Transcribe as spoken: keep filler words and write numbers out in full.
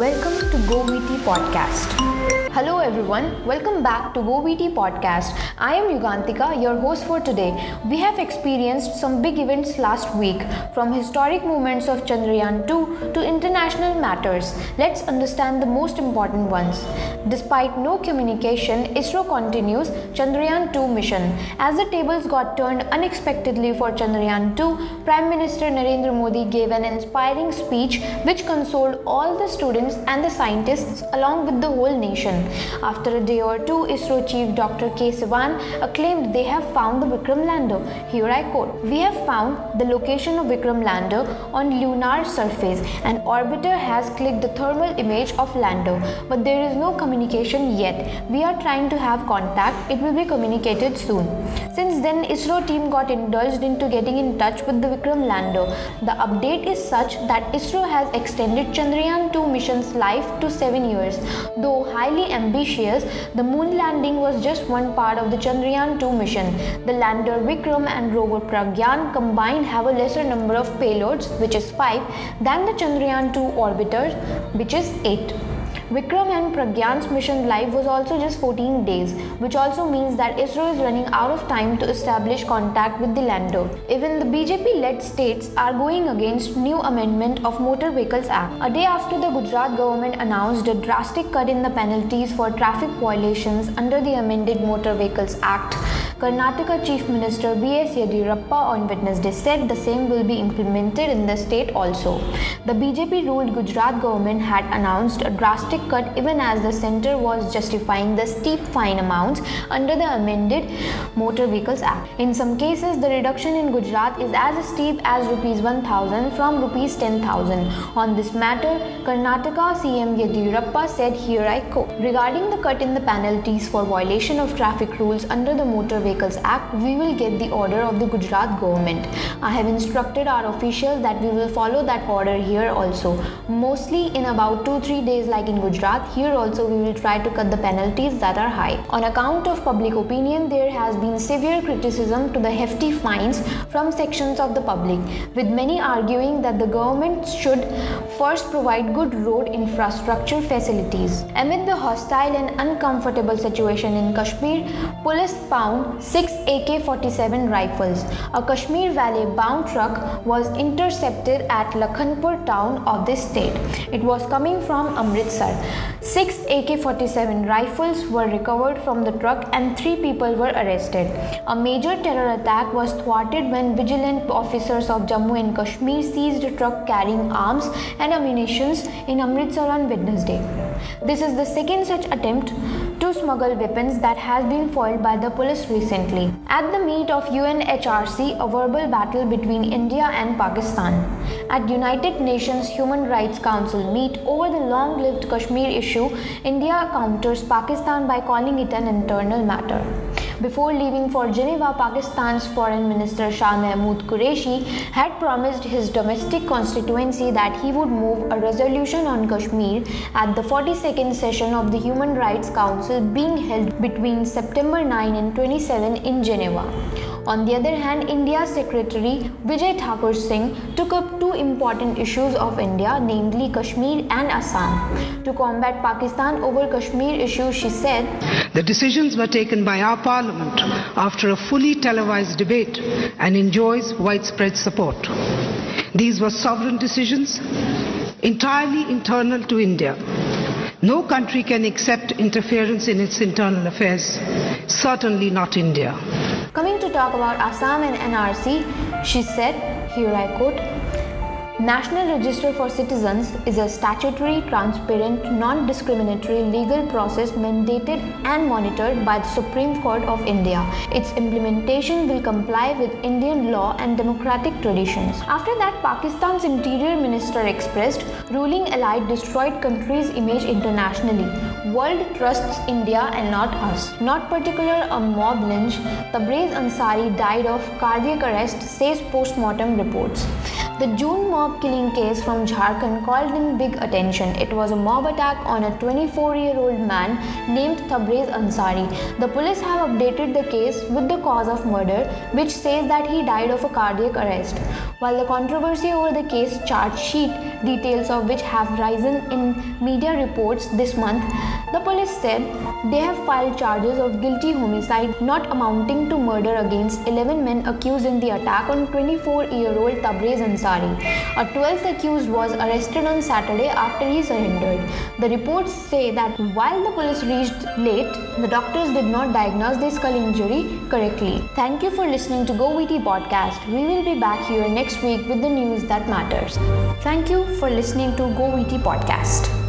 Welcome to GoVT Podcast. Hello everyone, welcome back to GoVT Podcast. I am Yugantika, your host for today. We have experienced some big events last week, from historic moments of Chandrayaan two to international matters. Let's understand the most important ones. Despite no communication, ISRO continues Chandrayaan two mission. As the tables got turned unexpectedly for Chandrayaan two, Prime Minister Narendra Modi gave an inspiring speech which consoled all the students and the scientists along with the whole nation. After a day or two, ISRO Chief Doctor K. Sivan acclaimed they have found the Vikram lander. Here I quote, "We have found the location of Vikram lander on lunar surface. An orbiter has clicked the thermal image of lander, but there is no communication yet. We are trying to have contact. It will be communicated soon." Since then, ISRO team got indulged into getting in touch with the Vikram lander. The update is such that ISRO has extended Chandrayaan two mission life to seven years. Though highly ambitious, the moon landing was just one part of the Chandrayaan two mission. The lander Vikram and rover Pragyan combined have a lesser number of payloads, which is five, than the Chandrayaan two orbiters, which is eight. Vikram and Pragyan's mission life was also just fourteen days, which also means that ISRO is running out of time to establish contact with the lander. Even the B J P-led states are going against new amendment of Motor Vehicles Act. A day after the Gujarat government announced a drastic cut in the penalties for traffic violations under the amended Motor Vehicles Act, Karnataka Chief Minister B S Yediyurappa on Wednesday said the same will be implemented in the state also. The B J P-ruled Gujarat government had announced a drastic cut even as the centre was justifying the steep fine amounts under the amended Motor Vehicles Act. In some cases, the reduction in Gujarat is as steep as rupees one thousand from rupees ten thousand. On this matter, Karnataka C M Yediyurappa said, here I quote, "Regarding the cut in the penalties for violation of traffic rules under the Motor Vehicles Act, we will get the order of the Gujarat government. I have instructed our officials that we will follow that order here also. Mostly in about two to three days like in Gujarat, here also we will try to cut the penalties that are high." On account of public opinion, there has been severe criticism to the hefty fines from sections of the public, with many arguing that the government should first provide good road infrastructure facilities. Amid the hostile and uncomfortable situation in Kashmir, police found six A K forty-seven rifles. A Kashmir Valley-bound truck was intercepted at Lakhanpur town of this state. It was coming from Amritsar. Six A K forty-seven rifles were recovered from the truck and three people were arrested. A major terror attack was thwarted when vigilant officers of Jammu and Kashmir seized a truck carrying arms and ammunition in Amritsar on Wednesday. This is the second such attempt to smuggle weapons that has been foiled by the police recently. At the meet of U N H R C, a verbal battle between India and Pakistan. At United Nations Human Rights Council meet over the long-lived Kashmir issue, India counters Pakistan by calling it an internal matter. Before leaving for Geneva, Pakistan's Foreign Minister Shah Mahmood Qureshi had promised his domestic constituency that he would move a resolution on Kashmir at the forty-second session of the Human Rights Council being held between September ninth and twenty-seventh in Geneva. On the other hand, India's Secretary Vijay Thakur Singh took up two important issues of India, namely Kashmir and Assam. To combat Pakistan over Kashmir issue, she said, "The decisions were taken by our Parliament after a fully televised debate and enjoys widespread support. These were sovereign decisions, entirely internal to India. No country can accept interference in its internal affairs, certainly not India." Coming to talk about Assam and N R C, she said, here I quote, "National Register for Citizens is a statutory, transparent, non-discriminatory legal process mandated and monitored by the Supreme Court of India. Its implementation will comply with Indian law and democratic traditions." After that, Pakistan's Interior Minister expressed, "Ruling ally destroyed country's image internationally. World trusts India and not us. Not particular a mob lynch. Tabrez Ansari died of cardiac arrest, says post-mortem reports." The June mob killing case from Jharkhand called in big attention. It was a mob attack on a twenty-four-year-old man named Tabrez Ansari. The police have updated the case with the cause of murder, which says that he died of a cardiac arrest. while the controversy over the case charge sheet, details of which have risen in media reports this month, the police said they have filed charges of guilty homicide not amounting to murder against eleven men accused in the attack on twenty-four-year-old Tabrez Ansari. A twelfth accused was arrested on Saturday after he surrendered. The reports say that while the police reached late, the doctors did not diagnose the skull injury correctly. Thank you for listening to GoVT Podcast. We will be back here next week with the news that matters. Thank you for listening to GoVT Podcast.